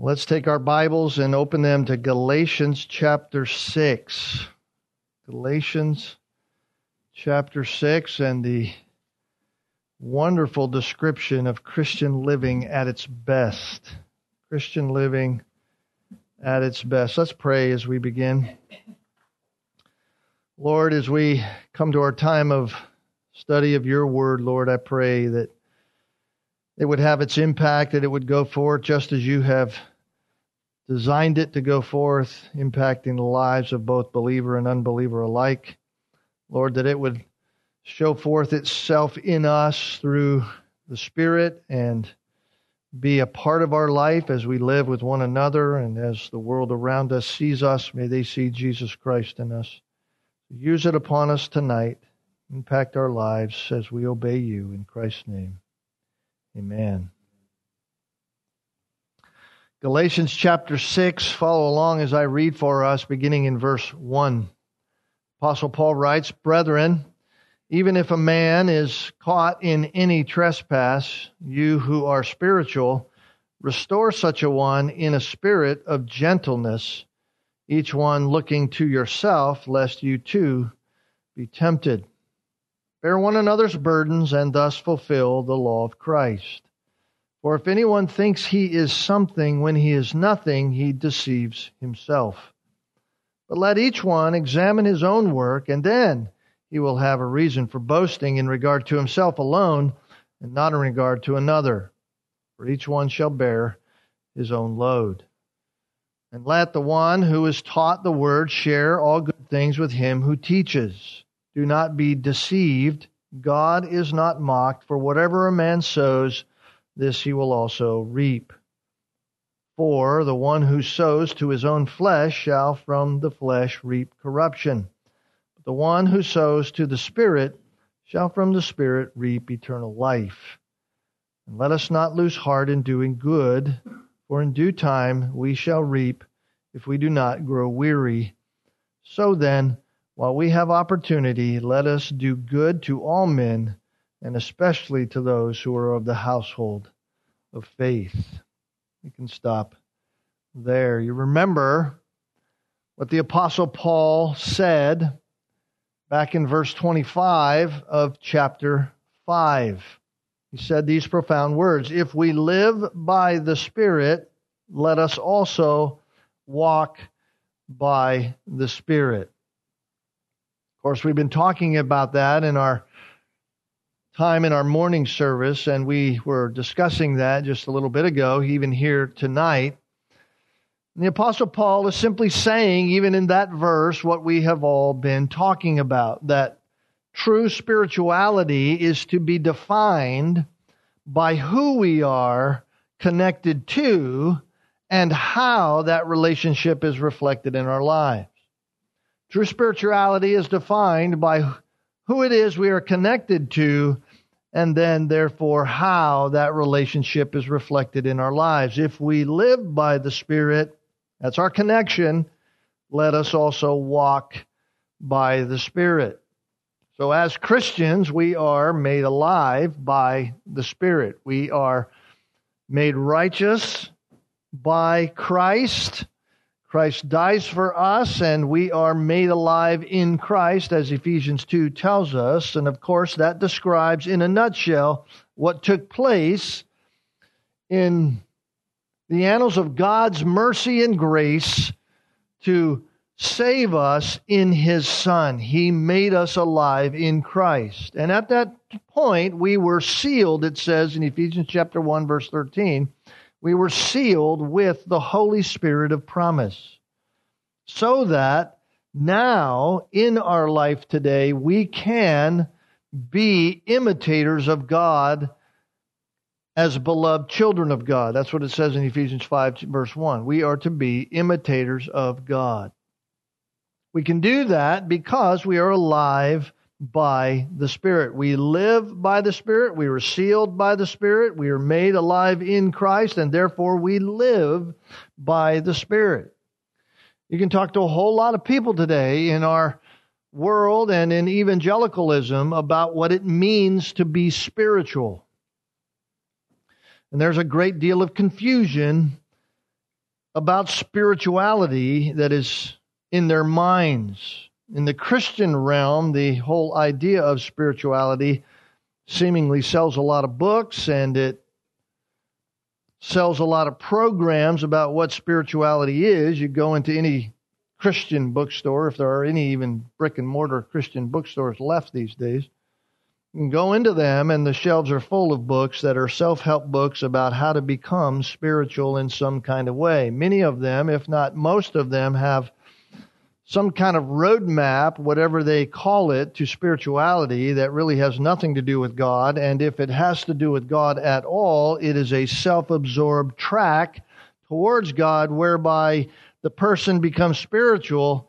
Let's take our Bibles and open them to Galatians chapter 6. Galatians chapter 6 and the wonderful description of Christian living at its best. Christian living at its best. Let's pray as we begin. Lord, as we come to our time of study of your word, Lord, I pray that it would have its impact, that it would go forth just as you have designed it to go forth, impacting the lives of both believer and unbeliever alike. Lord, that it would show forth itself in us through the Spirit and be a part of our life as we live with one another and as the world around us sees us. May they see Jesus Christ in us. Use it upon us tonight. Impact our lives as we obey you in Christ's name. Amen. Galatians chapter 6, follow along as I read for us, beginning in verse 1. Apostle Paul writes, "Brethren, even if a man is caught in any trespass, you who are spiritual, restore such a one in a spirit of gentleness, each one looking to yourself, lest you too be tempted. Bear one another's burdens, and thus fulfill the law of Christ. For if anyone thinks he is something when he is nothing, he deceives himself. But let each one examine his own work, and then he will have a reason for boasting in regard to himself alone, and not in regard to another. For each one shall bear his own load. And let the one who is taught the word share all good things with him who teaches. Do not be deceived. God is not mocked, for whatever a man sows, this he will also reap. For the one who sows to his own flesh shall from the flesh reap corruption. But the one who sows to the Spirit shall from the Spirit reap eternal life. And let us not lose heart in doing good, for in due time we shall reap if we do not grow weary. So then, while we have opportunity, let us do good to all men, and especially to those who are of the household of faith." You can stop there. You remember what the Apostle Paul said back in verse 25 of chapter 5. He said these profound words, "If we live by the Spirit, let us also walk by the Spirit." Of course, we've been talking about that in our time in our morning service, and we were discussing that just a little bit ago, even here tonight. And the Apostle Paul is simply saying, even in that verse, what we have all been talking about, that true spirituality is to be defined by who we are connected to and how that relationship is reflected in our lives. True spirituality is defined by who it is we are connected to, and then, therefore, how that relationship is reflected in our lives. If we live by the Spirit, that's our connection, let us also walk by the Spirit. So as Christians, we are made alive by the Spirit. We are made righteous by Christ. Christ dies for us, and we are made alive in Christ, as Ephesians 2 tells us. And of course, that describes in a nutshell what took place in the annals of God's mercy and grace to save us in His Son. He made us alive in Christ. And at that point, we were sealed, it says in Ephesians chapter 1, verse 13, we were sealed with the Holy Spirit of promise, so that now in our life today we can be imitators of God as beloved children of God. That's what it says in Ephesians 5, verse 1. We are to be imitators of God. We can do that because we are alive by the Spirit. We live by the Spirit. We were sealed by the Spirit. We are made alive in Christ, and therefore we live by the Spirit. You can talk to a whole lot of people today in our world and in evangelicalism about what it means to be spiritual. And there's a great deal of confusion about spirituality that is in their minds. In the Christian realm, the whole idea of spirituality seemingly sells a lot of books, and it sells a lot of programs about what spirituality is. You go into any Christian bookstore, if there are any even brick and mortar Christian bookstores left these days, you can go into them and the shelves are full of books that are self-help books about how to become spiritual in some kind of way. Many of them, if not most of them, have some kind of roadmap, whatever they call it, to spirituality that really has nothing to do with God. And if it has to do with God at all, it is a self-absorbed track towards God whereby the person becomes spiritual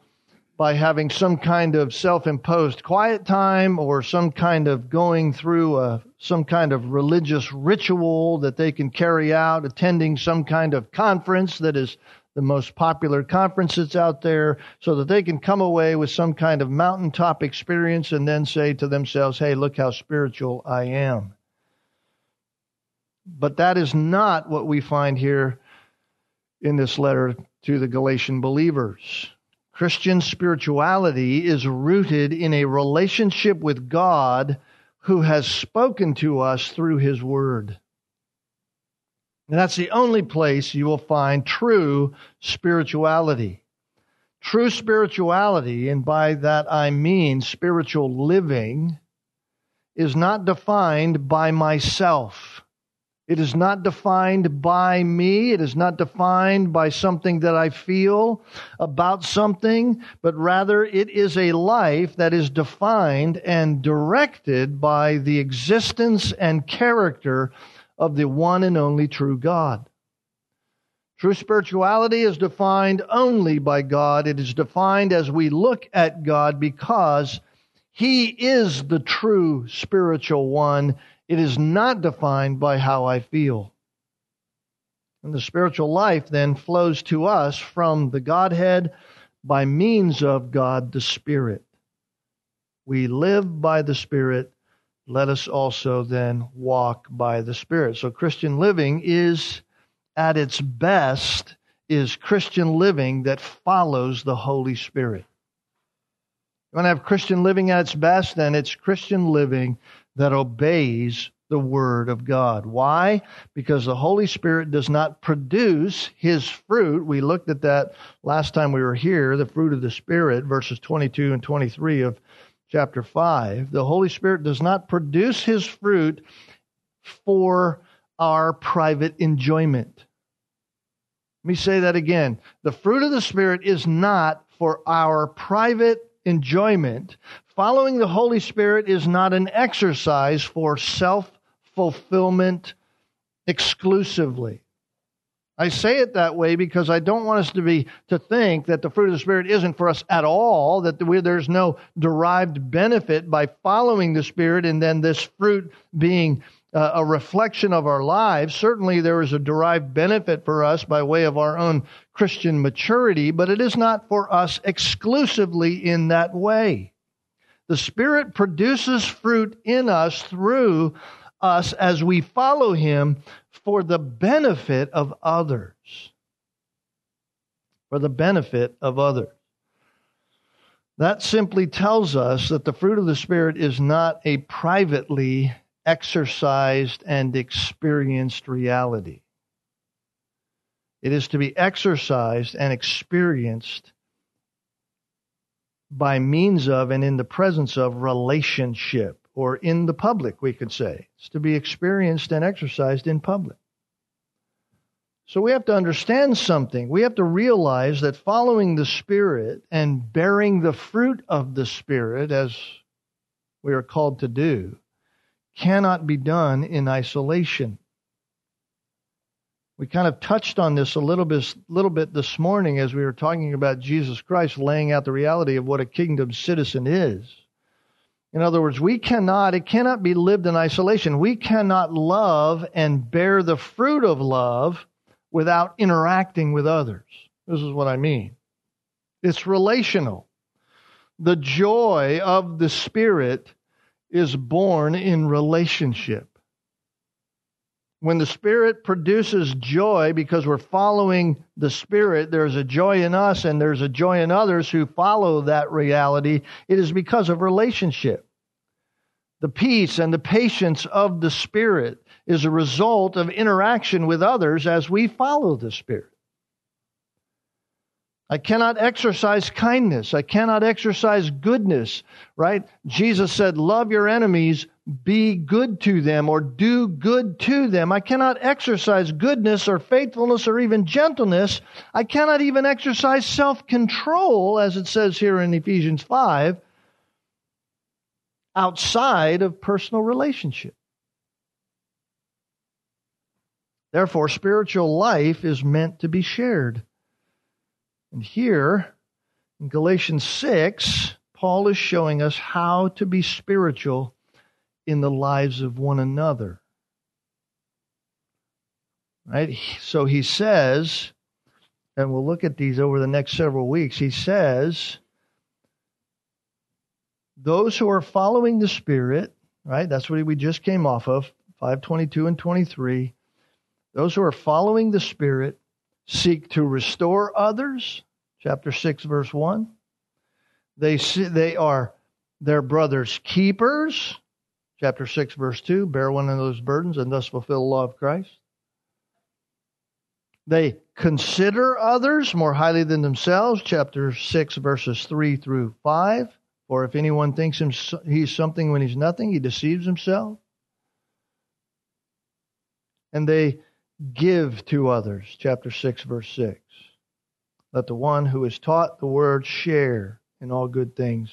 by having some kind of self-imposed quiet time or some kind of going through some kind of religious ritual that they can carry out, attending some kind of conference that is the most popular conferences out there, so that they can come away with some kind of mountaintop experience and then say to themselves, hey, look how spiritual I am. But that is not what we find here in this letter to the Galatian believers. Christian spirituality is rooted in a relationship with God who has spoken to us through His Word. And that's the only place you will find true spirituality. True spirituality, and by that I mean spiritual living, is not defined by myself. It is not defined by me. It is not defined by something that I feel about something, but rather it is a life that is defined and directed by the existence and character of the one and only true God. True spirituality is defined only by God. It is defined as we look at God because He is the true spiritual one. It is not defined by how I feel. And the spiritual life then flows to us from the Godhead by means of God the Spirit. We live by the Spirit. Let us also then walk by the Spirit. So Christian living is, at its best, is Christian living that follows the Holy Spirit. You want to have Christian living at its best? Then it's Christian living that obeys the Word of God. Why? Because the Holy Spirit does not produce His fruit. We looked at that last time we were here, the fruit of the Spirit, verses 22 and 23 of Chapter 5, the Holy Spirit does not produce His fruit for our private enjoyment. Let me say that again. The fruit of the Spirit is not for our private enjoyment. Following the Holy Spirit is not an exercise for self-fulfillment exclusively. I say it that way because I don't want us to think that the fruit of the Spirit isn't for us at all, that there's no derived benefit by following the Spirit and then this fruit being a reflection of our lives. Certainly there is a derived benefit for us by way of our own Christian maturity, but it is not for us exclusively in that way. The Spirit produces fruit in us through us as we follow Him for the benefit of others. For the benefit of others. That simply tells us that the fruit of the Spirit is not a privately exercised and experienced reality. It is to be exercised and experienced by means of and in the presence of relationship. Or in the public, we could say. It's to be experienced and exercised in public. So we have to understand something. We have to realize that following the Spirit and bearing the fruit of the Spirit, as we are called to do, cannot be done in isolation. We kind of touched on this a little bit this morning as we were talking about Jesus Christ laying out the reality of what a kingdom citizen is. In other words, it cannot be lived in isolation. We cannot love and bear the fruit of love without interacting with others. This is what I mean. It's relational. The joy of the Spirit is born in relationship. When the Spirit produces joy, because we're following the Spirit, there's a joy in us and there's a joy in others who follow that reality. It is because of relationship. The peace and the patience of the Spirit is a result of interaction with others as we follow the Spirit. I cannot exercise kindness. I cannot exercise goodness, right? Jesus said, love your enemies, be good to them, or do good to them. I cannot exercise goodness or faithfulness or even gentleness. I cannot even exercise self-control, as it says here in Ephesians 5, outside of personal relationship. Therefore, spiritual life is meant to be shared. And here, in Galatians 6, Paul is showing us how to be spiritual in the lives of one another. Right? So he says, and we'll look at these over the next several weeks, he says, those who are following the Spirit, right? That's what we just came off of, 5:22 and 23. Those who are following the Spirit seek to restore others, chapter 6, verse 1. They are their brother's keepers, chapter 6, verse 2. Bear one another's burdens and thus fulfill the law of Christ. They consider others more highly than themselves, chapter 6, verses 3 through 5. For if anyone thinks he's something when he's nothing, he deceives himself. And they give to others, chapter 6, verse 6. Let the one who is taught the word share in all good things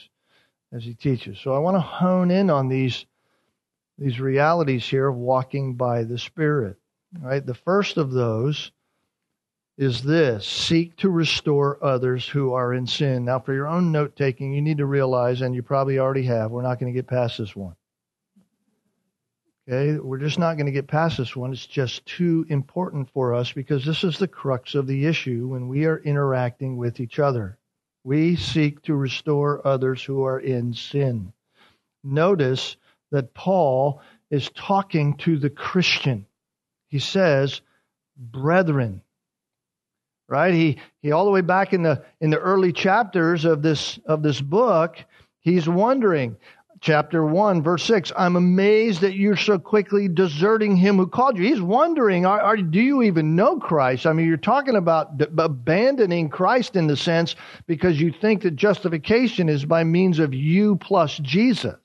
as he teaches. So I want to hone in on these realities here of walking by the Spirit. All right? The first of those is this: seek to restore others who are in sin. Now, for your own note-taking, you need to realize, and you probably already have, we're not going to get past this one. Okay, we're just not going to get past this one. It's just too important for us because this is the crux of the issue when we are interacting with each other. We seek to restore others who are in sin. Notice that Paul is talking to the Christian. He says, brethren. Right? He all the way back in the early chapters of this book, he's wondering. Chapter 1, verse 6, I'm amazed that you're so quickly deserting him who called you. He's wondering, do you even know Christ? I mean, you're talking about abandoning Christ in the sense because you think that justification is by means of you plus Jesus.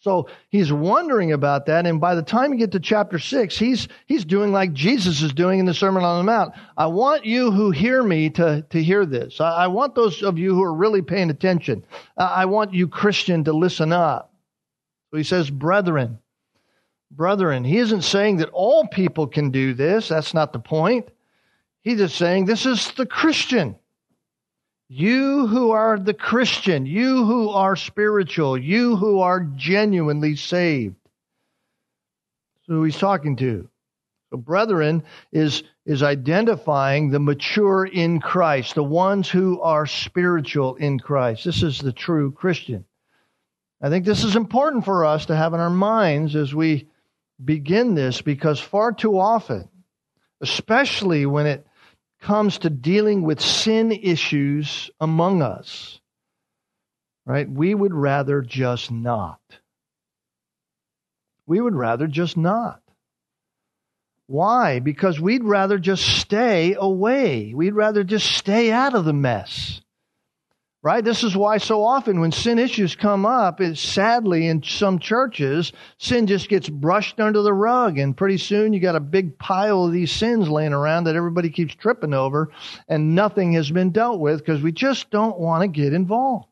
So he's wondering about that, and by the time you get to chapter 6, he's doing like Jesus is doing in the Sermon on the Mount. I want you who hear me to hear this. I want those of you who are really paying attention. I want you, Christian, to listen up. So he says, brethren. Brethren. He isn't saying that all people can do this. That's not the point. He's just saying this is the Christian. You who are the Christian, you who are spiritual, you who are genuinely saved. So who he's talking to. So brethren is identifying the mature in Christ, the ones who are spiritual in Christ. This is the true Christian. I think this is important for us to have in our minds as we begin this, because far too often, especially when it comes to dealing with sin issues among us, right? We would rather just not. We would rather just not. Why? Because we'd rather just stay away. We'd rather just stay out of the mess, right? This is why so often when sin issues come up, sadly in some churches, sin just gets brushed under the rug, and pretty soon you got a big pile of these sins laying around that everybody keeps tripping over, and nothing has been dealt with because we just don't want to get involved.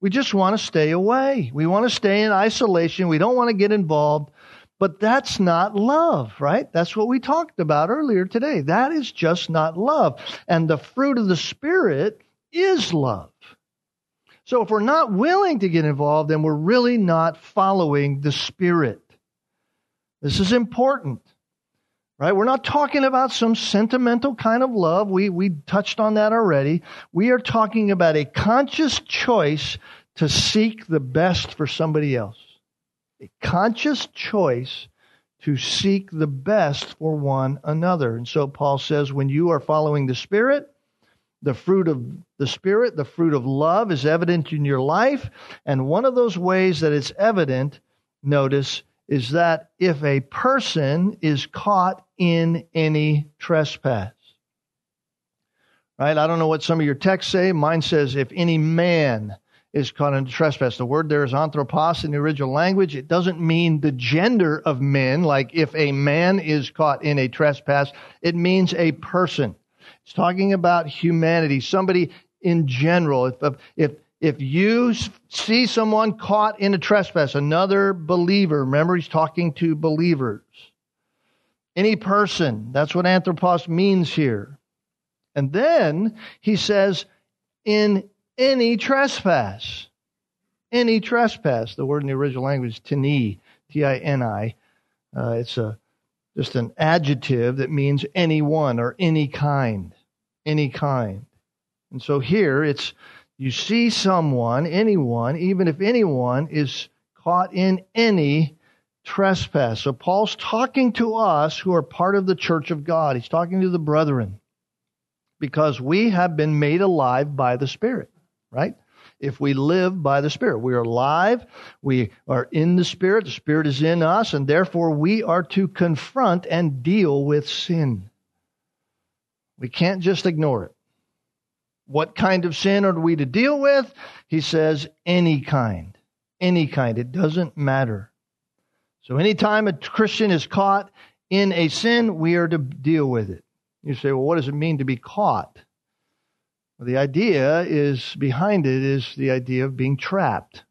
We just want to stay away. We want to stay in isolation. We don't want to get involved, but that's not love, right? That's what we talked about earlier today. That is just not love. And the fruit of the Spirit is love. So if we're not willing to get involved, then we're really not following the Spirit. This is important, right? We're not talking about some sentimental kind of love. We touched on that already. We are talking about a conscious choice to seek the best for somebody else. A conscious choice to seek the best for one another. And so Paul says, when you are following the Spirit, the fruit of the Spirit, the fruit of love is evident in your life. And one of those ways that it's evident, notice, is that if a person is caught in any trespass, right? I don't know what some of your texts say. Mine says, if any man is caught in trespass. The word there is anthropos in the original language. It doesn't mean the gender of men, like if a man is caught in a trespass. It means a person. It's talking about humanity, somebody in general. If you see someone caught in a trespass, another believer, remember he's talking to believers. Any person, that's what anthropos means here. And then he says, in any trespass. Any trespass. The word in the original language is tini, T-I-N-I. It's just an adjective that means anyone or any kind. Any kind. And so here it's, you see someone, anyone, even if anyone is caught in any trespass. So Paul's talking to us who are part of the church of God. He's talking to the brethren because we have been made alive by the Spirit. Right? If we live by the Spirit, we are alive, we are in the Spirit is in us, and therefore we are to confront and deal with sin. We can't just ignore it. What kind of sin are we to deal with? He says, any kind. Any kind. It doesn't matter. So anytime a Christian is caught in a sin, we are to deal with it. You say, well, what does it mean to be caught? Well, the idea is behind it is the idea of being trapped,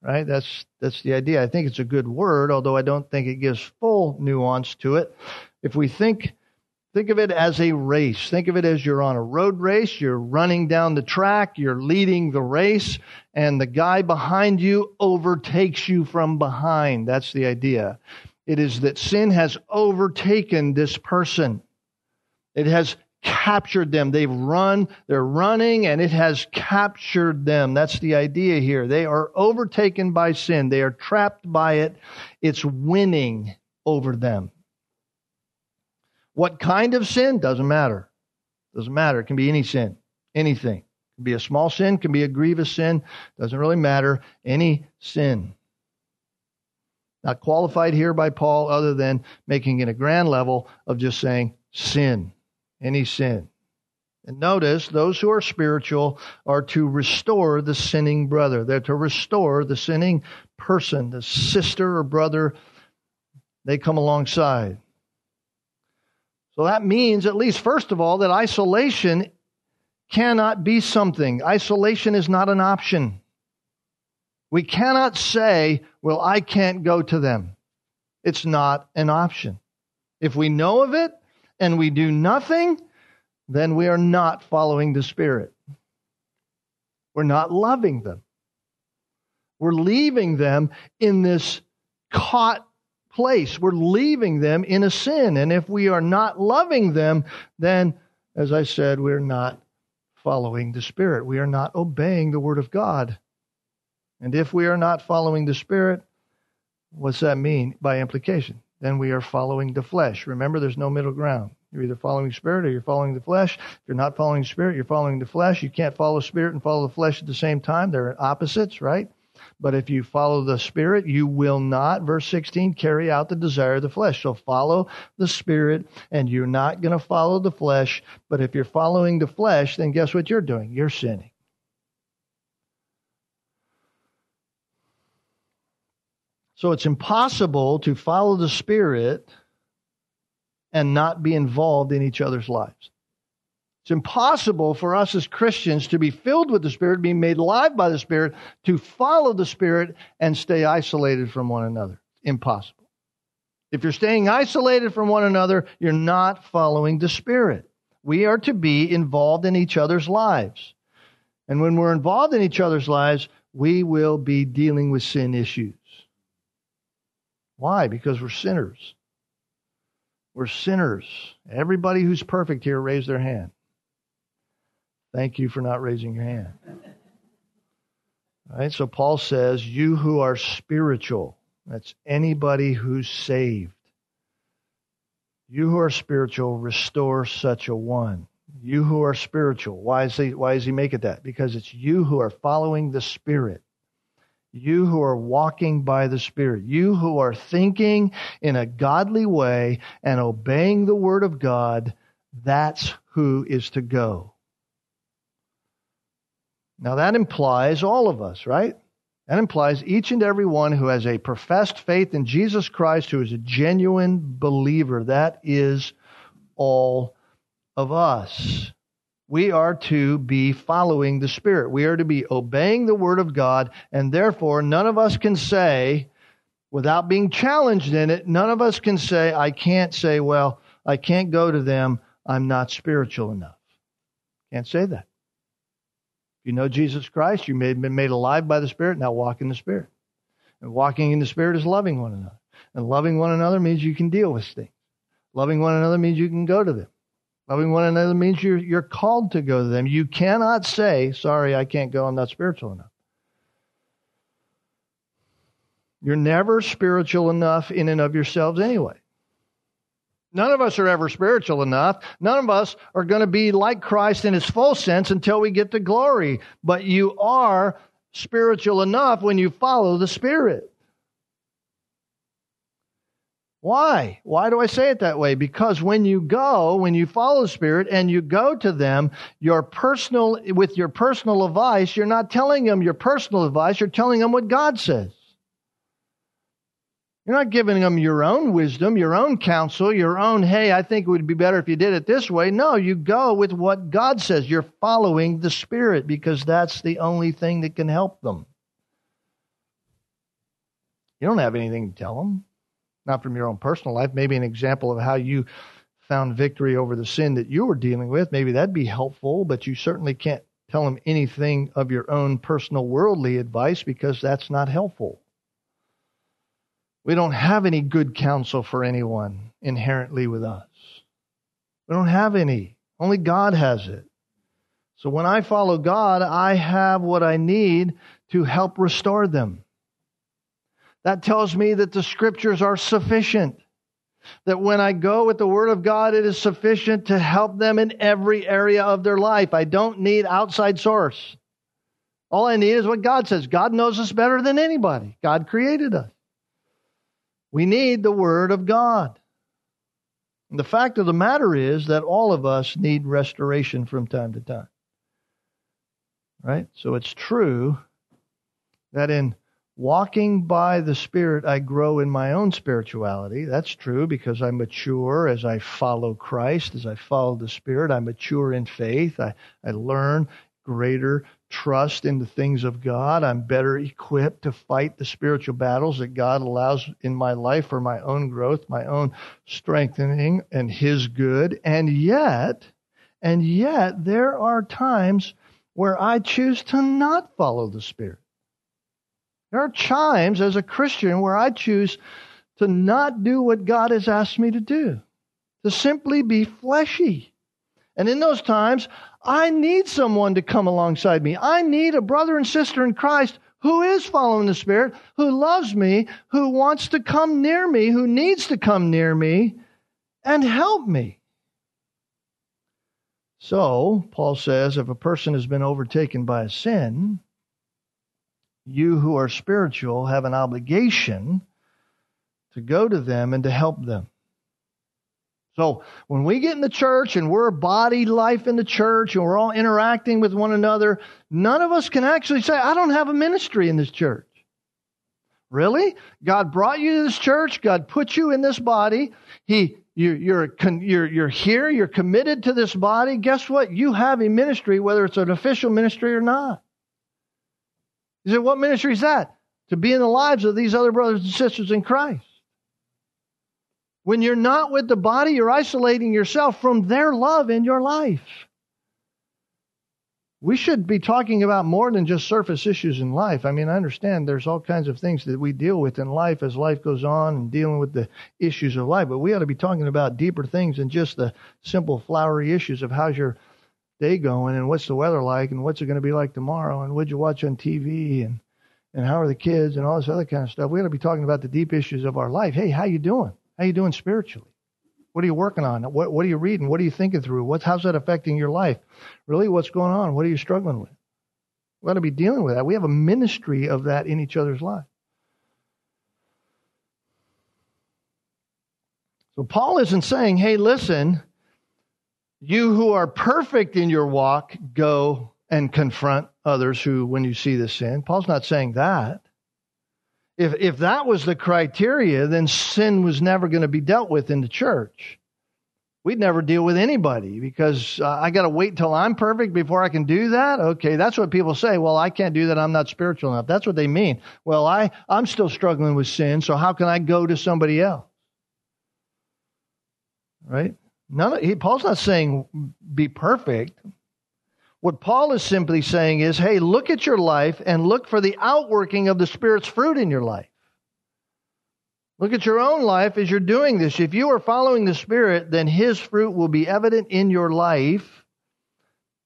right? That's the idea. I think it's a good word, although I don't think it gives full nuance to it. If we think of it as a race, think of it as you're on a road race, you're running down the track, you're leading the race, and the guy behind you overtakes you from behind. That's the idea. It is that sin has overtaken this person. It has captured them. They've run, they're running, and it has captured them. That's the idea here. They are overtaken by sin. They are trapped by it. It's winning over them. What kind of sin? Doesn't matter. Doesn't matter. It can be any sin, anything. It can be a small sin, it can be a grievous sin. Doesn't really matter. Any sin. Not qualified here by Paul other than making it a grand level of just saying sin. Any sin. And notice, those who are spiritual are to restore the sinning brother. They're to restore the sinning person, the sister or brother. They come alongside. So that means, at least first of all, that isolation cannot be something. Isolation is not an option. We cannot say, well, I can't go to them. It's not an option. If we know of it, and we do nothing, then we are not following the Spirit. We're not loving them. We're leaving them in this caught place. We're leaving them in a sin. And if we are not loving them, then, as I said, we're not following the Spirit. We are not obeying the Word of God. And if we are not following the Spirit, what's that mean by implication? Then we are following the flesh. Remember, there's no middle ground. You're either following Spirit or you're following the flesh. If you're not following Spirit, you're following the flesh. You can't follow Spirit and follow the flesh at the same time. They're opposites, right? But if you follow the Spirit, you will not, verse 16, carry out the desire of the flesh. So follow the Spirit, and you're not going to follow the flesh. But if you're following the flesh, then guess what you're doing? You're sinning. So it's impossible to follow the Spirit and not be involved in each other's lives. It's impossible for us as Christians to be filled with the Spirit, be made alive by the Spirit, to follow the Spirit and stay isolated from one another. Impossible. If you're staying isolated from one another, you're not following the Spirit. We are to be involved in each other's lives. And when we're involved in each other's lives, we will be dealing with sin issues. Why? Because we're sinners. We're sinners. Everybody who's perfect here, raise their hand. Thank you for not raising your hand. All right, so Paul says, you who are spiritual, that's anybody who's saved, You who are spiritual, restore such a one. You who are spiritual. Why is he making that? Because it's you who are following the Spirit. You who are walking by the Spirit. You who are thinking in a godly way and obeying the Word of God. That's who is to go. Now that implies all of us, right? That implies each and every one who has a professed faith in Jesus Christ, who is a genuine believer. That is all of us. We are to be following the Spirit. We are to be obeying the Word of God, and therefore none of us can say, without being challenged in it, none of us can say, I can't go to them, I'm not spiritual enough. Can't say that. You know Jesus Christ, you've been made alive by the Spirit, now walk in the Spirit. And walking in the Spirit is loving one another. And loving one another means you can deal with things. Loving one another means you can go to them. Loving one another means you're called to go to them. You cannot say, sorry, I can't go, I'm not spiritual enough. You're never spiritual enough in and of yourselves anyway. None of us are ever spiritual enough. None of us are going to be like Christ in his full sense until we get to glory. But you are spiritual enough when you follow the Spirit. Why? Why do I say it that way? Because when you follow the Spirit and you go to them, with your personal advice, you're not telling them your personal advice, you're telling them what God says. You're not giving them your own wisdom, your own counsel, your own, hey, I think it would be better if you did it this way. No, you go with what God says. You're following the Spirit because that's the only thing that can help them. You don't have anything to tell them, not from your own personal life. Maybe an example of how you found victory over the sin that you were dealing with. Maybe that'd be helpful, but you certainly can't tell them anything of your own personal worldly advice because that's not helpful. We don't have any good counsel for anyone inherently with us. We don't have any. Only God has it. So when I follow God, I have what I need to help restore them. That tells me that the Scriptures are sufficient. That when I go with the Word of God, it is sufficient to help them in every area of their life. I don't need outside source. All I need is what God says. God knows us better than anybody. God created us. We need the Word of God. And the fact of the matter is that all of us need restoration from time to time. Right? So it's true that in walking by the Spirit, I grow in my own spirituality. That's true because I mature as I follow Christ, as I follow the Spirit. I mature in faith. I learn greater trust in the things of God. I'm better equipped to fight the spiritual battles that God allows in my life for my own growth, my own strengthening, and His good. And yet, there are times where I choose to not follow the Spirit. There are times as a Christian where I choose to not do what God has asked me to do, to simply be fleshy. And in those times, I need someone to come alongside me. I need a brother and sister in Christ who is following the Spirit, who loves me, who wants to come near me, who needs to come near me and help me. So, Paul says, if a person has been overtaken by a sin, you who are spiritual have an obligation to go to them and to help them. So when we get in the church and we're a body life in the church and we're all interacting with one another, none of us can actually say, I don't have a ministry in this church. Really? God brought you to this church. God put you in this body. You're here. You're committed to this body. Guess what? You have a ministry, whether it's an official ministry or not. You say, what ministry is that? To be in the lives of these other brothers and sisters in Christ. When you're not with the body, you're isolating yourself from their love in your life. We should be talking about more than just surface issues in life. I mean, I understand there's all kinds of things that we deal with in life as life goes on and dealing with the issues of life. But we ought to be talking about deeper things than just the simple flowery issues of how's your day going and what's the weather like and what's it going to be like tomorrow and what'd you watch on TV and how are the kids and all this other kind of stuff. We ought to be talking about the deep issues of our life. Hey, how you doing? How are you doing spiritually? What are you working on? What are you reading? What are you thinking through? How's that affecting your life? Really, what's going on? What are you struggling with? We ought to be dealing with that. We have a ministry of that in each other's life. So Paul isn't saying, hey, listen, you who are perfect in your walk, go and confront others who, when you see this sin. Paul's not saying that. If that was the criteria, then sin was never going to be dealt with in the church. We'd never deal with anybody because I got to wait until I'm perfect before I can do that. Okay, that's what people say. Well, I can't do that. I'm not spiritual enough. That's what they mean. Well, I'm still struggling with sin, so how can I go to somebody else? Right? Paul's not saying be perfect. What Paul is simply saying is, hey, look at your life and look for the outworking of the Spirit's fruit in your life. Look at your own life as you're doing this. If you are following the Spirit, then His fruit will be evident in your life.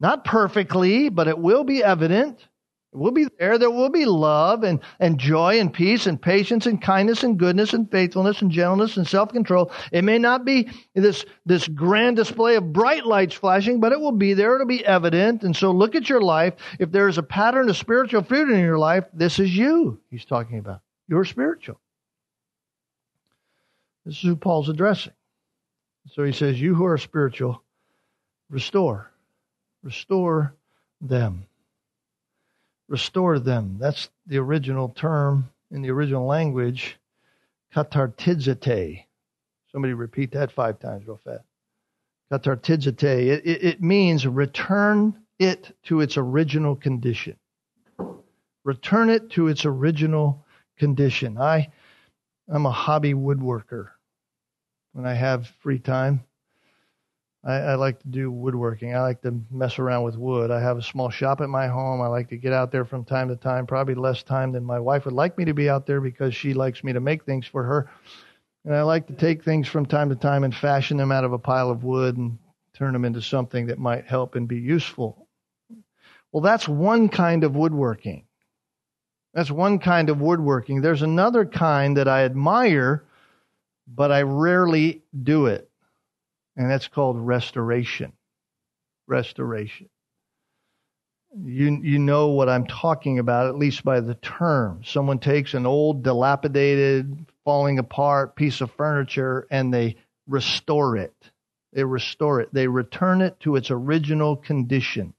Not perfectly, but it will be evident. It will be there. There will be love and joy and peace and patience and kindness and goodness and faithfulness and gentleness and self-control. It may not be this grand display of bright lights flashing, but it will be there. It'll be evident. And so look at your life. If there is a pattern of spiritual fruit in your life, this is you he's talking about. You're spiritual. This is who Paul's addressing. So he says, you who are spiritual, restore. Restore them. Restore them. That's the original term in the original language, katartizete. Somebody repeat that 5 times real fast. Katartizete. It means return it to its original condition. Return it to its original condition. I'm a hobby woodworker. When I have free time, I like to do woodworking. I like to mess around with wood. I have a small shop at my home. I like to get out there from time to time, probably less time than my wife would like me to be out there because she likes me to make things for her. And I like to take things from time to time and fashion them out of a pile of wood and turn them into something that might help and be useful. Well, that's one kind of woodworking. That's one kind of woodworking. There's another kind that I admire, but I rarely do it. And that's called restoration. Restoration. You know what I'm talking about, at least by the term. Someone takes an old, dilapidated, falling apart piece of furniture and they restore it. They restore it. They return it to its original condition.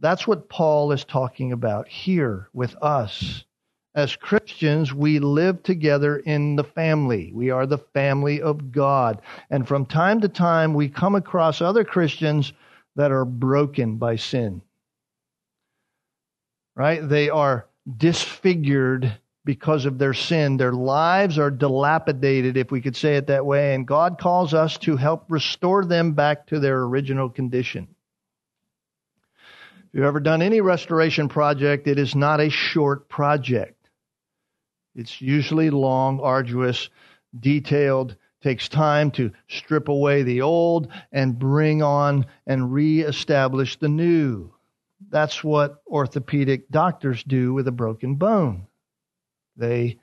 That's what Paul is talking about here with us. As Christians, we live together in the family. We are the family of God. And from time to time, we come across other Christians that are broken by sin. Right? They are disfigured because of their sin. Their lives are dilapidated, if we could say it that way. And God calls us to help restore them back to their original condition. If you've ever done any restoration project, it is not a short project. It's usually long, arduous, detailed, takes time to strip away the old and bring on and reestablish the new. That's what orthopedic doctors do with a broken bone. They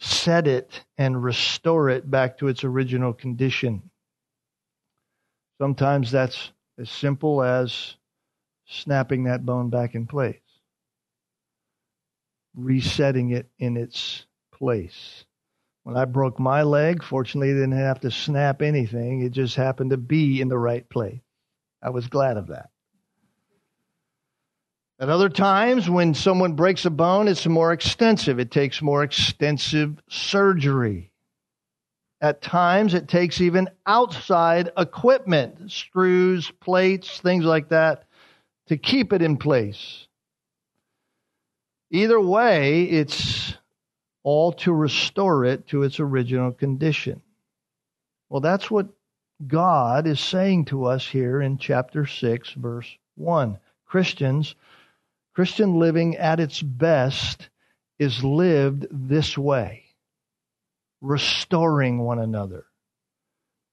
set it and restore it back to its original condition. Sometimes that's as simple as snapping that bone back in place, resetting it in its place. When I broke my leg, fortunately, I didn't have to snap anything. It just happened to be in the right place. I was glad of that. At other times, when someone breaks a bone, it's more extensive. It takes more extensive surgery. At times, it takes even outside equipment, screws, plates, things like that, to keep it in place. Either way, it's all to restore it to its original condition. Well, that's what God is saying to us here in chapter 6, verse 1. Christian living at its best is lived this way, restoring one another.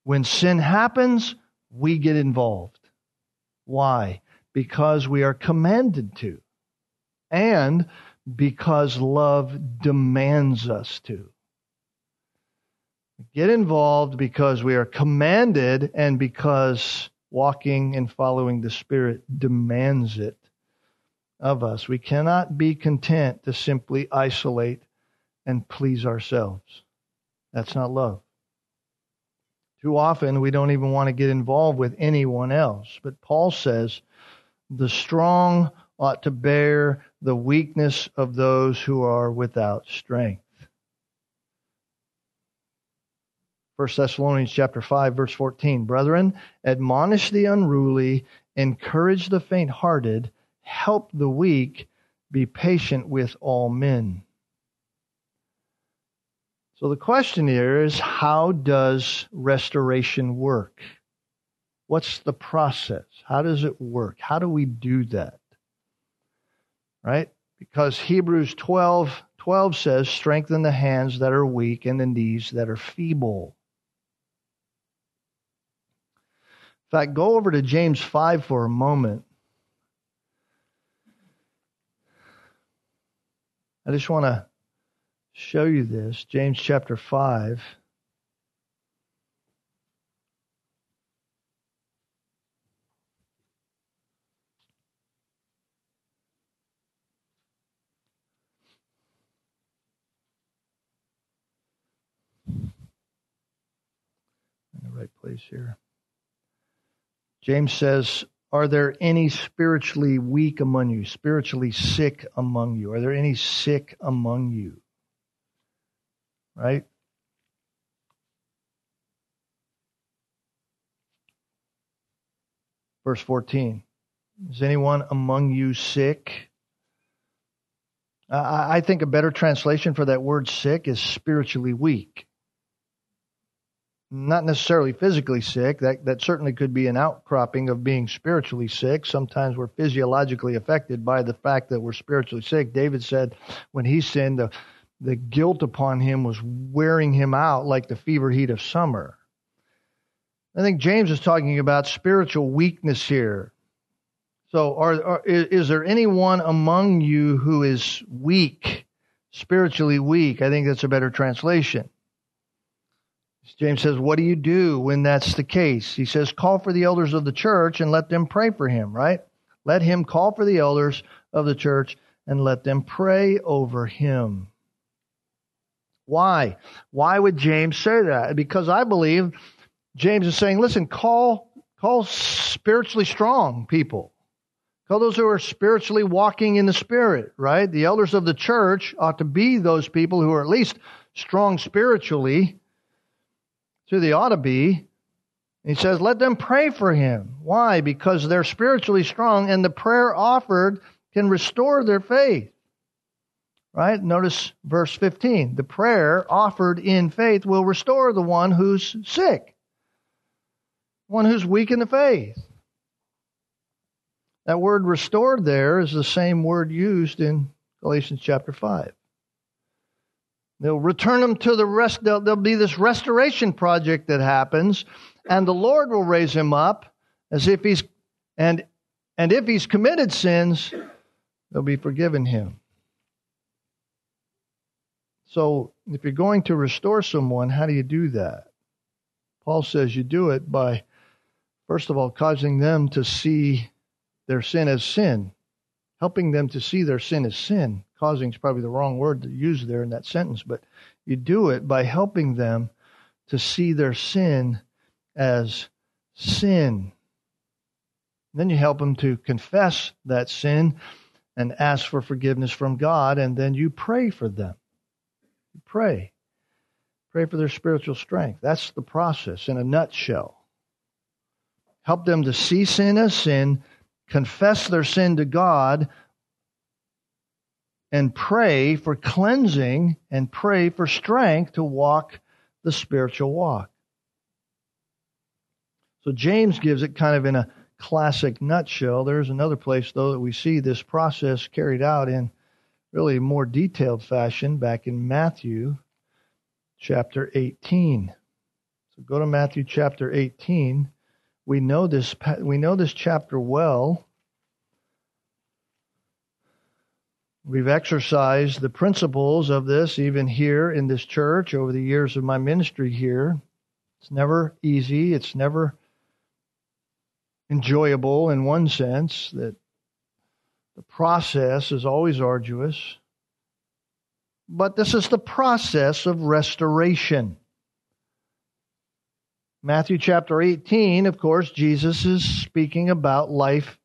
When sin happens, we get involved. Why? Because we are commanded to, and because love demands us to. Get involved because we are commanded and because walking and following the Spirit demands it of us. We cannot be content to simply isolate and please ourselves. That's not love. Too often we don't even want to get involved with anyone else. But Paul says the strong ought to bear the weakness of those who are without strength. 1 Thessalonians chapter 5, verse 14. Brethren, admonish the unruly, encourage the faint-hearted, help the weak, be patient with all men. So the question here is, how does restoration work? What's the process? How does it work? How do we do that? Right? Because Hebrews 12:12 says, strengthen the hands that are weak and the knees that are feeble. In fact, go over to James 5 for a moment. I just want to show you this. James chapter 5. In the right place here. James says, are there any spiritually weak among you? Spiritually sick among you? Are there any sick among you? Right? Verse 14. Is anyone among you sick? I think a better translation for that word sick is spiritually weak. Not necessarily physically sick. That certainly could be an outcropping of being spiritually sick. Sometimes we're physiologically affected by the fact that we're spiritually sick. David said when he sinned, the guilt upon him was wearing him out like the fever heat of summer. I think James is talking about spiritual weakness here. So is there anyone among you who is weak, spiritually weak? I think that's a better translation. James says, what do you do when that's the case? He says, call for the elders of the church and let them pray for him, right? Let him call for the elders of the church and let them pray over him. Why? Why would James say that? Because I believe James is saying, listen, call spiritually strong people. Call those who are spiritually walking in the Spirit, right? The elders of the church ought to be those people who are at least strong spiritually. So they ought to be. He says, let them pray for him. Why? Because they're spiritually strong and the prayer offered can restore their faith. Right? Notice verse 15. The prayer offered in faith will restore the one who's sick. One who's weak in the faith. That word restored there is the same word used in Galatians chapter 5. They'll return them to the rest. There'll be this restoration project that happens, and the Lord will raise him up as if he's, and if he's committed sins, they'll be forgiven him. So if you're going to restore someone, how do you do that? Paul says you do it by, first of all, causing them to see their sin as sin. Helping them to see their sin as sin. Causing is probably the wrong word to use there in that sentence, but you do it by helping them to see their sin as sin. And then you help them to confess that sin and ask for forgiveness from God, and then you pray for them. You pray. Pray for their spiritual strength. That's the process in a nutshell. Help them to see sin as sin, confess their sin to God, and pray for cleansing and pray for strength to walk the spiritual walk. So James gives it kind of in a classic nutshell. There's another place, though, that we see this process carried out in really more detailed fashion back in Matthew chapter 18. So go to Matthew chapter 18. We know this chapter well. We've exercised the principles of this even here in this church over the years of my ministry here. It's never easy. It's never enjoyable in one sense, that the process is always arduous. But this is the process of restoration. Matthew chapter 18, of course, Jesus is speaking about life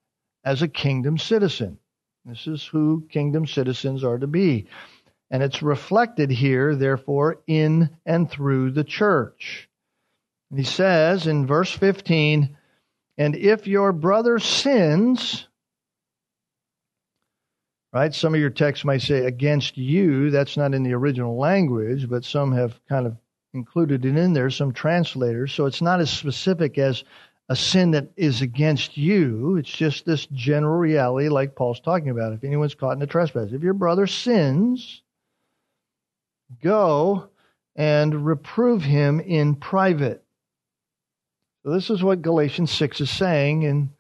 as a kingdom citizen. This is who kingdom citizens are to be. And it's reflected here, therefore, in and through the church. And he says in verse 15, "And if your brother sins," right? Some of your texts might say "against you." That's not in the original language, but some have kind of included it in there, some translators. So it's not as specific as a sin that is against you. It's just this general reality like Paul's talking about. If anyone's caught in a trespass, if your brother sins, go and reprove him in private. So this is what Galatians 6 is saying in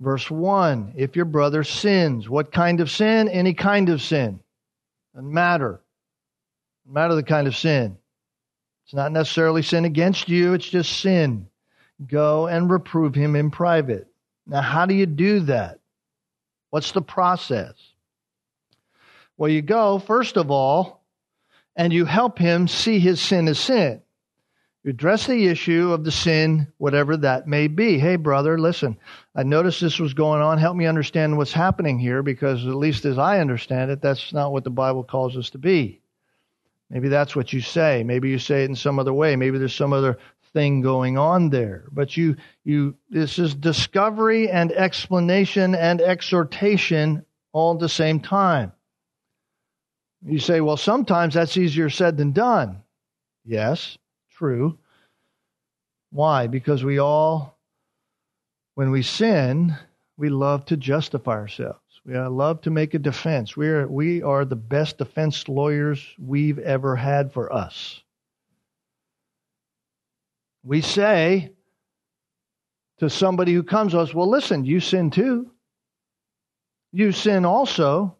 verse 1. If your brother sins, what kind of sin? Any kind of sin. Doesn't matter. Doesn't matter the kind of sin. It's not necessarily sin against you. It's just sin. Go and reprove him in private. Now, how do you do that? What's the process? Well, you go, first of all, and you help him see his sin as sin. You address the issue of the sin, whatever that may be. Hey, brother, listen, I noticed this was going on. Help me understand what's happening here, because at least as I understand it, that's not what the Bible calls us to be. Maybe that's what you say. Maybe you say it in some other way. Maybe there's some other thing going on there. But this is discovery and explanation and exhortation all at the same time. You say, well, sometimes that's easier said than done. Yes, true. Why? Because we all, when we sin, we love to justify ourselves. We love to make a defense. We are the best defense lawyers we've ever had for us. We say to somebody who comes to us, well, listen, you sin too. You sin also.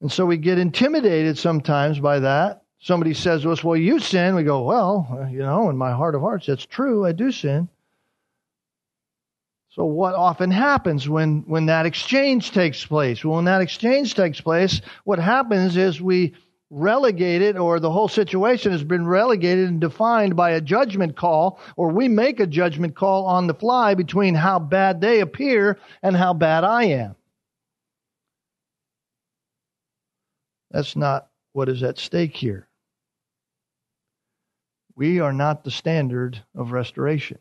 And so we get intimidated sometimes by that. Somebody says to us, well, you sin. We go, well, in my heart of hearts, that's true. I do sin. So what often happens when that exchange takes place? Well, when that exchange takes place, what happens is we relegate it, or the whole situation has been relegated and defined by a judgment call, or we make a judgment call on the fly between how bad they appear and how bad I am. That's not what is at stake here. We are not the standard of restoration.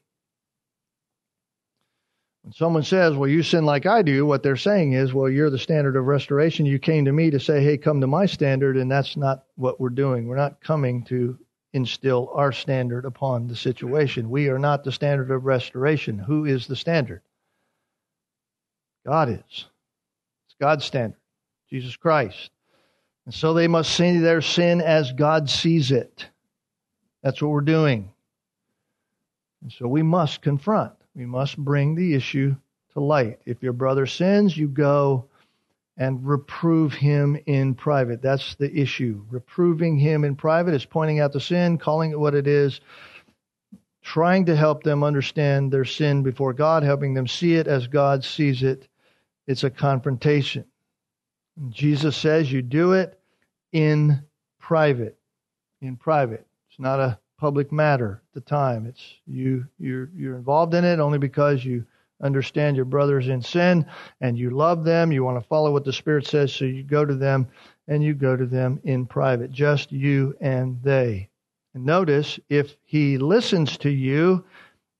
When someone says, well, you sin like I do, what they're saying is, well, you're the standard of restoration. You came to me to say, hey, come to my standard, and that's not what we're doing. We're not coming to instill our standard upon the situation. We are not the standard of restoration. Who is the standard? God is. It's God's standard, Jesus Christ. And so they must see their sin as God sees it. That's what we're doing. And so we must confront. We must bring the issue to light. If your brother sins, you go and reprove him in private. That's the issue. Reproving him in private is pointing out the sin, calling it what it is, trying to help them understand their sin before God, helping them see it as God sees it. It's a confrontation. Jesus says you do it in private. In private. It's not a public matter at the time. It's you're involved in it only because you understand your brother's in sin and you love them. You want to follow what the Spirit says, so you go to them, and you go to them in private, just you and they. And notice, if he listens to you,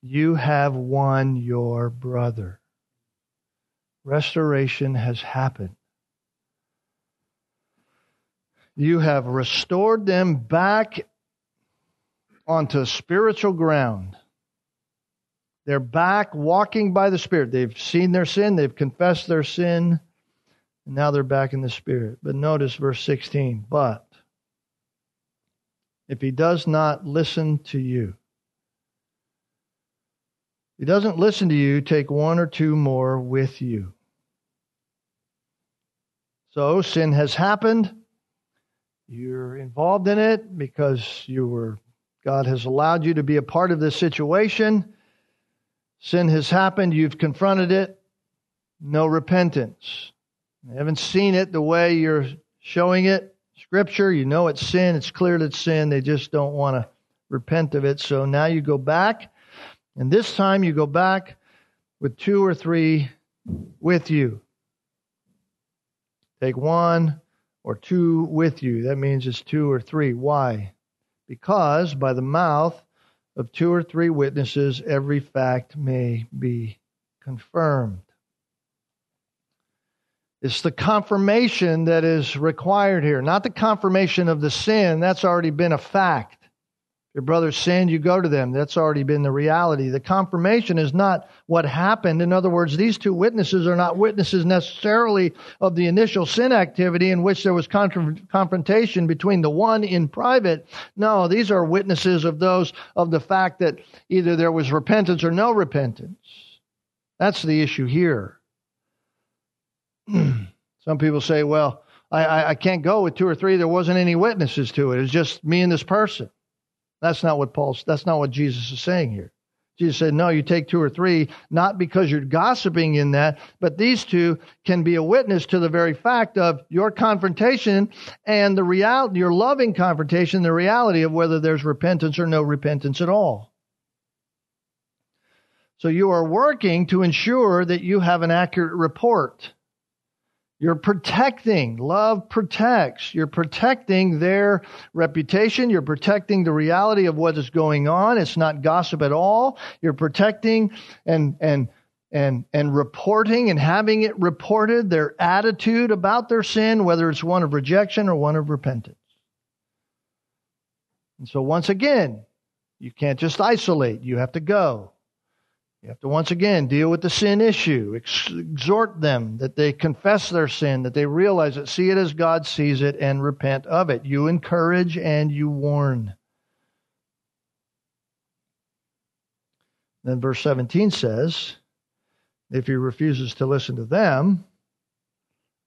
you have won your brother. Restoration has happened. You have restored them back onto spiritual ground. They're back walking by the Spirit. They've seen their sin. They've confessed their sin. And now they're back in the Spirit. But notice verse 16. But if he does not listen to you, if he doesn't listen to you, take one or two more with you, So sin has happened. You're involved in it because God has allowed you to be a part of this situation. Sin has happened. You've confronted it. No repentance. You haven't seen it the way you're showing it. Scripture, you know it's sin. It's clear that it's sin. They just don't want to repent of it. So now you go back. And this time you go back with two or three with you. Take one or two with you. That means it's two or three. Why? Because by the mouth of two or three witnesses, every fact may be confirmed. It's the confirmation that is required here, not the confirmation of the sin. That's already been a fact. Your brother sinned, you go to them. That's already been the reality. The confirmation is not what happened. In other words, these two witnesses are not witnesses necessarily of the initial sin activity in which there was confrontation between the one in private. No, these are witnesses of the fact that either there was repentance or no repentance. That's the issue here. Some people say, well, I can't go with two or three. There wasn't any witnesses to it. It's just me and this person. That's not what Jesus is saying here. Jesus said, no, you take two or three, not because you're gossiping in that, but these two can be a witness to the very fact of your confrontation and the reality, your loving confrontation, the reality of whether there's repentance or no repentance at all. So you are working to ensure that you have an accurate report. You're protecting. Love protects. You're protecting their reputation. You're protecting the reality of what is going on. It's not gossip at all. You're protecting and reporting and having it reported, their attitude about their sin, whether it's one of rejection or one of repentance. And so once again, you can't just isolate. You have to go. You have to once again deal with the sin issue, exhort them that they confess their sin, that they realize it, see it as God sees it, and repent of it. You encourage and you warn. Then verse 17 says, if he refuses to listen to them,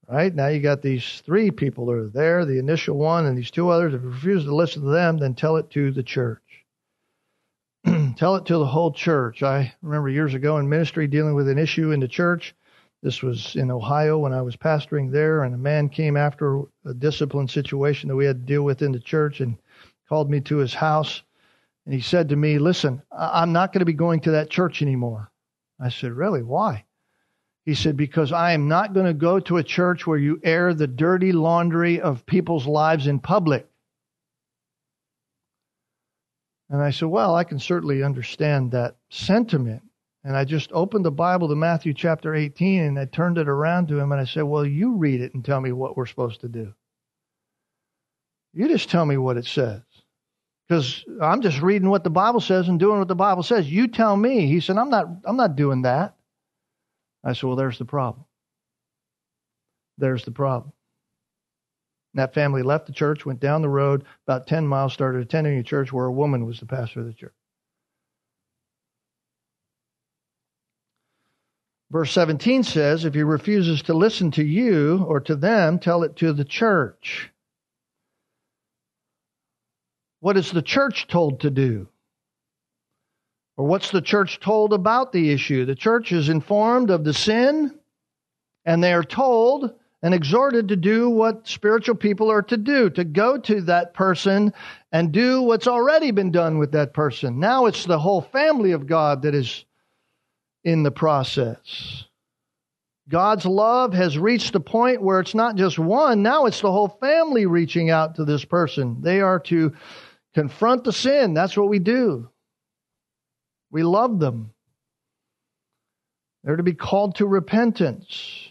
right, now you got these three people that are there, the initial one and these two others. If he refuses to listen to them, then tell it to the church. Tell it to the whole church. I remember years ago in ministry dealing with an issue in the church. This was in Ohio when I was pastoring there, and a man came after a discipline situation that we had to deal with in the church and called me to his house. And he said to me, listen, I'm not going to be going to that church anymore. I said, really? Why? He said, because I am not going to go to a church where you air the dirty laundry of people's lives in public. And I said, well, I can certainly understand that sentiment. And I just opened the Bible to Matthew chapter 18, and I turned it around to him, and I said, well, you read it and tell me what we're supposed to do. You just tell me what it says. Because I'm just reading what the Bible says and doing what the Bible says. You tell me. He said, I'm not doing that. I said, well, there's the problem. There's the problem. That family left the church, went down the road, about 10 miles, started attending a church where a woman was the pastor of the church. Verse 17 says, if he refuses to listen to you or to them, tell it to the church. What is the church told to do? Or what's the church told about the issue? The church is informed of the sin, and they are told and exhorted to do what spiritual people are to do, to go to that person and do what's already been done with that person. Now it's the whole family of God that is in the process. God's love has reached the point where it's not just one. Now it's the whole family reaching out to this person. They are to confront the sin. That's what we do. We love them. They're to be called to repentance.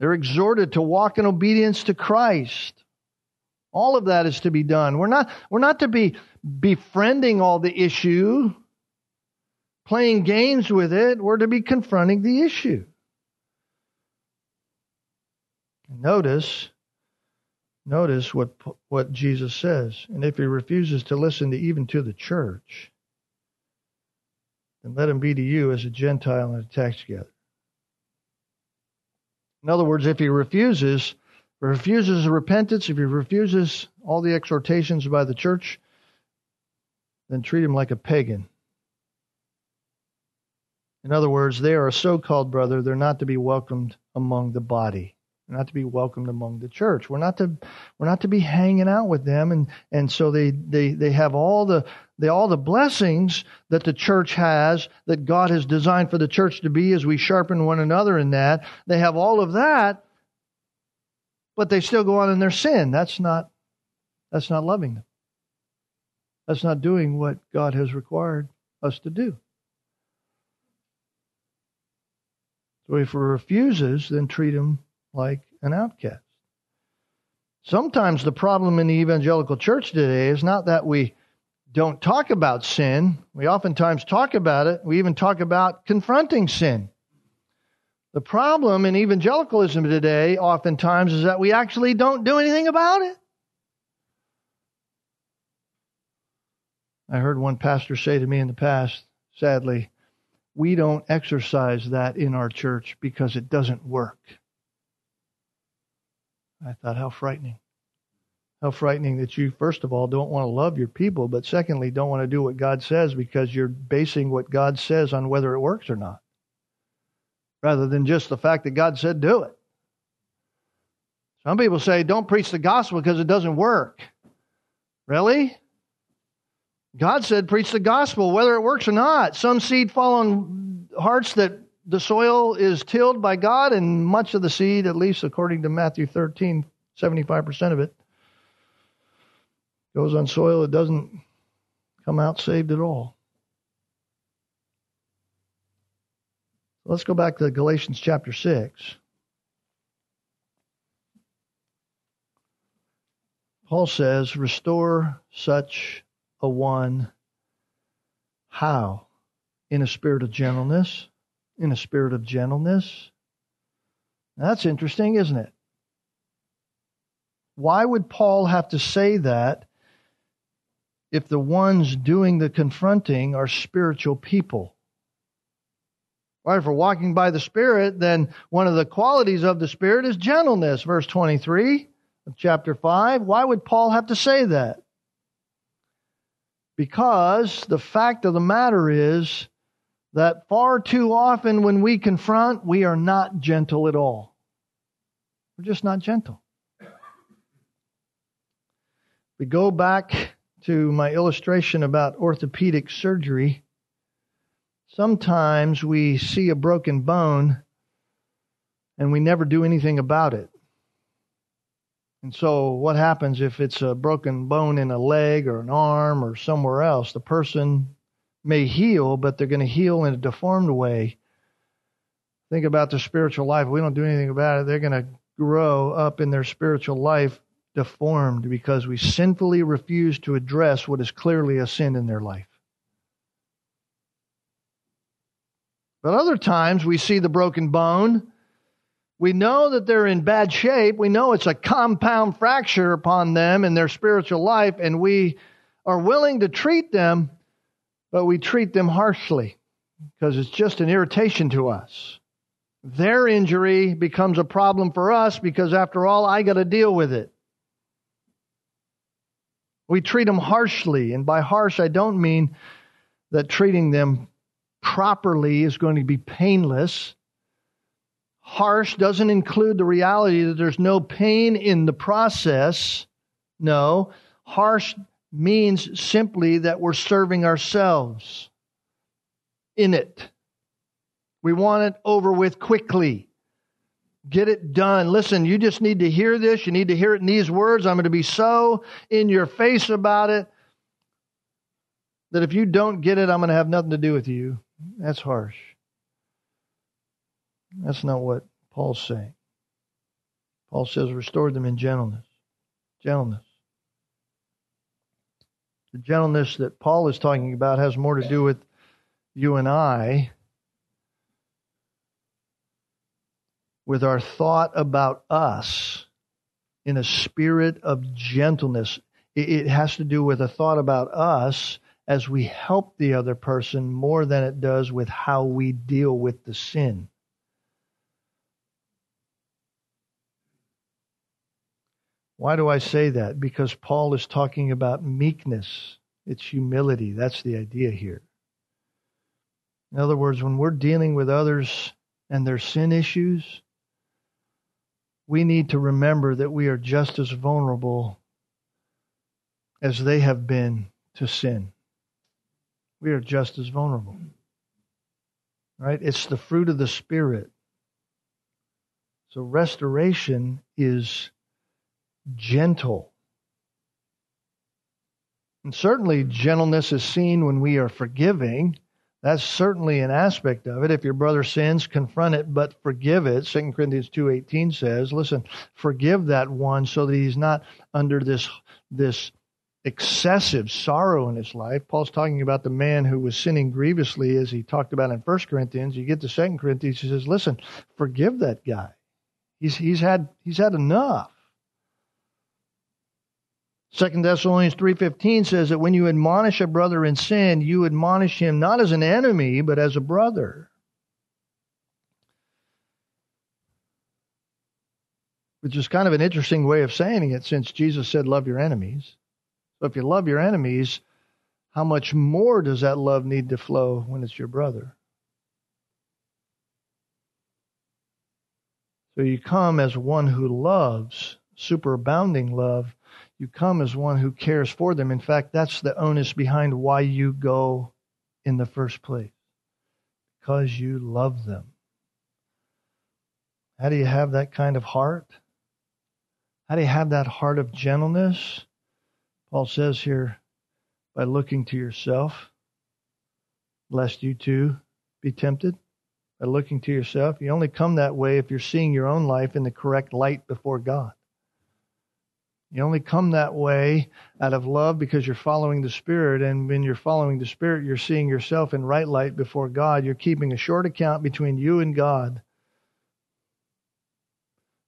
They're exhorted to walk in obedience to Christ. All of that is to be done. We're not to be befriending all the issue, playing games with it. We're to be confronting the issue. Notice what Jesus says. And if he refuses to listen to even to the church, then let him be to you as a Gentile and a tax gatherer. In other words, if he refuses refuses repentance, if he refuses all the exhortations by the church, then treat him like a pagan. In other words, they are a so-called brother. They're not to be welcomed among the body. They're not to be welcomed among the church. We're not to be hanging out with them, and so they have all the blessings that the church has, that God has designed for the church to be as we sharpen one another in that. They have all of that, but they still go on in their sin. That's not loving them. That's not doing what God has required us to do. So if he refuses, then treat him like an outcast. Sometimes the problem in the evangelical church today is not that we don't talk about sin. We oftentimes talk about it. We even talk about confronting sin. The problem in evangelicalism today oftentimes is that we actually don't do anything about it. I heard one pastor say to me in the past, sadly, we don't exercise that in our church because it doesn't work. I thought, how frightening. How frightening that you, first of all, don't want to love your people, but secondly, don't want to do what God says because you're basing what God says on whether it works or not, rather than just the fact that God said do it. Some people say, don't preach the gospel because it doesn't work. Really? God said, preach the gospel, whether it works or not. Some seed fall on hearts that the soil is tilled by God, and much of the seed, at least according to Matthew 13, 75% of it, goes on soil that doesn't come out saved at all. Let's go back to Galatians chapter 6. Paul says, restore such a one. How? In a spirit of gentleness. Now, that's interesting, isn't it? Why would Paul have to say that if the ones doing the confronting are spiritual people? Right, if we're walking by the Spirit, then one of the qualities of the Spirit is gentleness. Verse 23 of chapter 5. Why would Paul have to say that? Because the fact of the matter is that far too often when we confront, we are not gentle at all. We're just not gentle. We go back to my illustration about orthopedic surgery. Sometimes we see a broken bone and we never do anything about it. And so what happens if it's a broken bone in a leg or an arm or somewhere else? The person may heal, but they're going to heal in a deformed way. Think about the spiritual life. If we don't do anything about it, they're going to grow up in their spiritual life deformed because we sinfully refuse to address what is clearly a sin in their life. But other times we see the broken bone. We know that they're in bad shape. We know it's a compound fracture upon them in their spiritual life, and we are willing to treat them, but we treat them harshly because it's just an irritation to us. Their injury becomes a problem for us because, after all, I got to deal with it. We treat them harshly, and by harsh, I don't mean that treating them properly is going to be painless. Harsh doesn't include the reality that there's no pain in the process. No, harsh means simply that we're serving ourselves in it. We want it over with quickly. Get it done. Listen, you just need to hear this. You need to hear it in these words. I'm going to be so in your face about it that if you don't get it, I'm going to have nothing to do with you. That's harsh. That's not what Paul's saying. Paul says, restore them in gentleness. Gentleness. The gentleness that Paul is talking about has more to do with you and I, with our thought about us in a spirit of gentleness. It has to do with a thought about us as we help the other person more than it does with how we deal with the sin. Why do I say that? Because Paul is talking about meekness. It's humility. That's the idea here. In other words, when we're dealing with others and their sin issues, we need to remember that we are just as vulnerable as they have been to sin. We are just as vulnerable. Right? It's the fruit of the Spirit. So restoration is gentle. And certainly gentleness is seen when we are forgiving. That's certainly an aspect of it. If your brother sins, confront it, but forgive it. 2 Corinthians 2:18 says, listen, forgive that one so that he's not under this excessive sorrow in his life. Paul's talking about the man who was sinning grievously, as he talked about in 1 Corinthians. You get to 2 Corinthians, he says, listen, forgive that guy. He's had enough. 2 Thessalonians 3:15 says that when you admonish a brother in sin, you admonish him not as an enemy, but as a brother. Which is kind of an interesting way of saying it, since Jesus said, love your enemies. So if you love your enemies, how much more does that love need to flow when it's your brother? So you come as one who loves, superabounding love. You come as one who cares for them. In fact, that's the onus behind why you go in the first place. Because you love them. How do you have that kind of heart? How do you have that heart of gentleness? Paul says here, by looking to yourself, lest you too be tempted. By looking to yourself, you only come that way if you're seeing your own life in the correct light before God. You only come that way out of love because you're following the Spirit. And when you're following the Spirit, you're seeing yourself in right light before God. You're keeping a short account between you and God.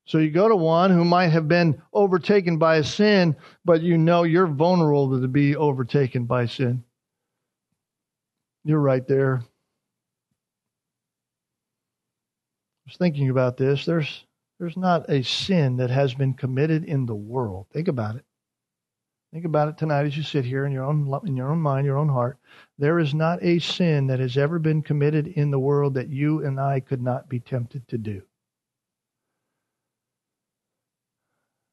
So you go to one who might have been overtaken by a sin, but you know you're vulnerable to be overtaken by sin. You're right there. I was thinking about this. There's not a sin that has been committed in the world. Think about it. Think about it tonight as you sit here in your own mind, your own heart. There is not a sin that has ever been committed in the world that you and I could not be tempted to do.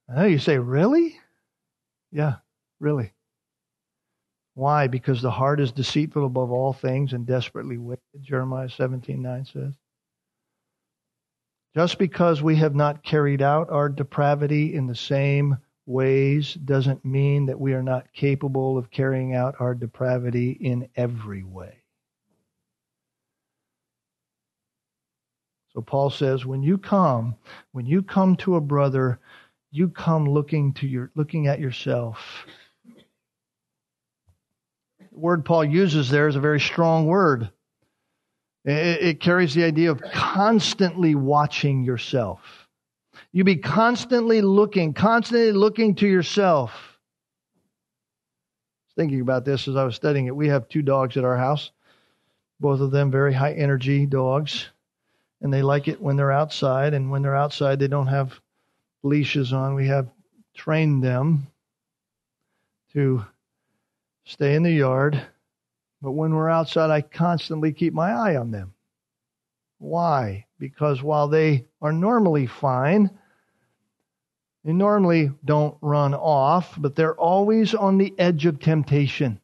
I know you say, really? Yeah, really. Why? Because the heart is deceitful above all things and desperately wicked, Jeremiah 17:9 says. Just because we have not carried out our depravity in the same ways doesn't mean that we are not capable of carrying out our depravity in every way. So Paul says, when you come to a brother, you come looking at yourself. The word Paul uses there is a very strong word. It carries the idea of constantly watching yourself. You be constantly looking to yourself. I was thinking about this as I was studying it. We have two dogs at our house, both of them very high energy dogs, and they like it when they're outside. And when they're outside, they don't have leashes on. We have trained them to stay in the yard. But when we're outside, I constantly keep my eye on them. Why? Because while they are normally fine, they normally don't run off, but they're always on the edge of temptation.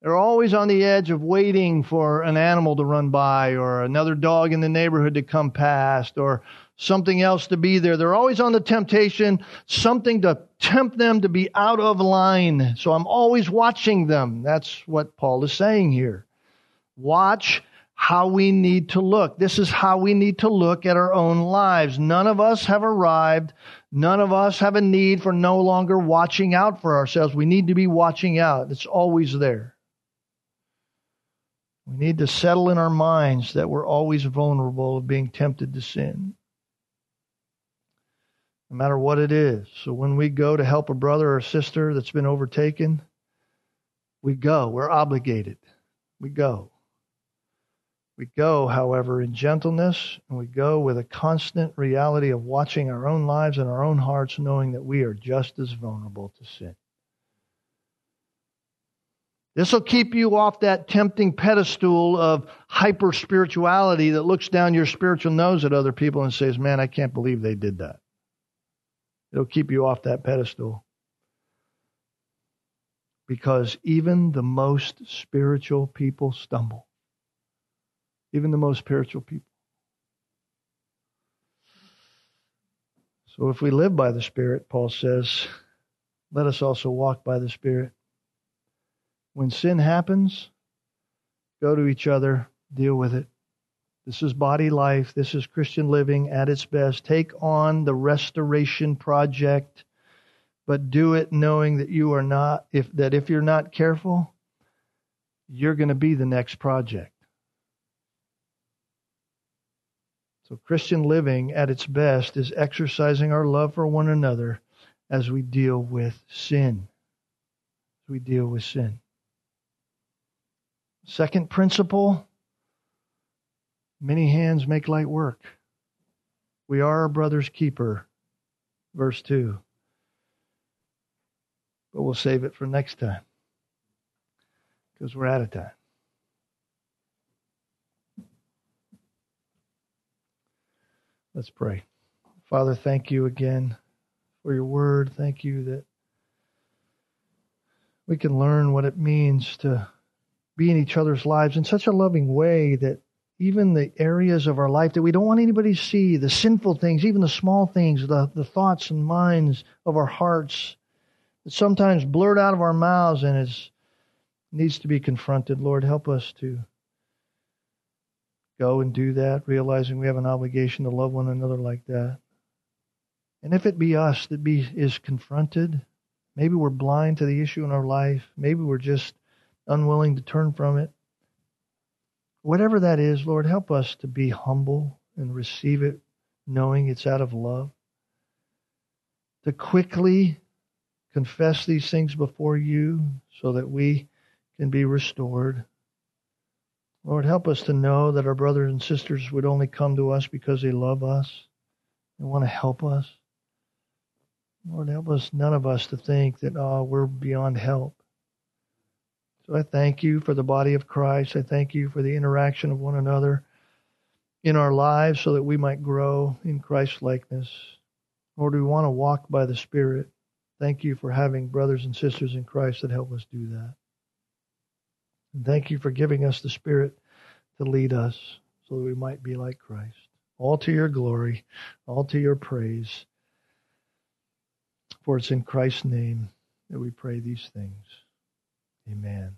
They're always on the edge of waiting for an animal to run by or another dog in the neighborhood to come past or something else to be there. They're always on the temptation, something to tempt them to be out of line. So I'm always watching them. That's what Paul is saying here. Watch how we need to look. This is how we need to look at our own lives. None of us have arrived. None of us have a need for no longer watching out for ourselves. We need to be watching out. It's always there. We need to settle in our minds that we're always vulnerable of being tempted to sin. No matter what it is. So when we go to help a brother or sister that's been overtaken, we go. We're obligated. We go. We go, however, in gentleness, and we go with a constant reality of watching our own lives and our own hearts, knowing that we are just as vulnerable to sin. This will keep you off that tempting pedestal of hyper-spirituality that looks down your spiritual nose at other people and says, man, I can't believe they did that. It'll keep you off that pedestal. Because even the most spiritual people stumble. Even the most spiritual people. So if we live by the Spirit, Paul says, let us also walk by the Spirit. When sin happens, go to each other, deal with it. This is body life. This is Christian living at its best. Take on the restoration project, but do it knowing that you are not, if you're not careful, you're going to be the next project. So Christian living at its best is exercising our love for one another as we deal with sin. Second principle, many hands make light work. We are our brother's keeper, verse 2. But we'll save it for next time because we're out of time. Let's pray. Father, thank you again for your word. Thank you that we can learn what it means to be in each other's lives in such a loving way that even the areas of our life that we don't want anybody to see, the sinful things, even the small things, the thoughts and minds of our hearts that sometimes blurt out of our mouths and needs to be confronted. Lord, help us to go and do that, realizing we have an obligation to love one another like that. And if it be us that is confronted, maybe we're blind to the issue in our life. Maybe we're just unwilling to turn from it. Whatever that is, Lord, help us to be humble and receive it, knowing it's out of love. To quickly confess these things before you so that we can be restored. Lord, help us to know that our brothers and sisters would only come to us because they love us and want to help us. Lord, help us, none of us, to think that, we're beyond help. So I thank you for the body of Christ. I thank you for the interaction of one another in our lives so that we might grow in Christ's likeness. Lord, we want to walk by the Spirit. Thank you for having brothers and sisters in Christ that help us do that. And thank you for giving us the Spirit to lead us so that we might be like Christ. All to your glory, all to your praise. For it's in Christ's name that we pray these things. Amen.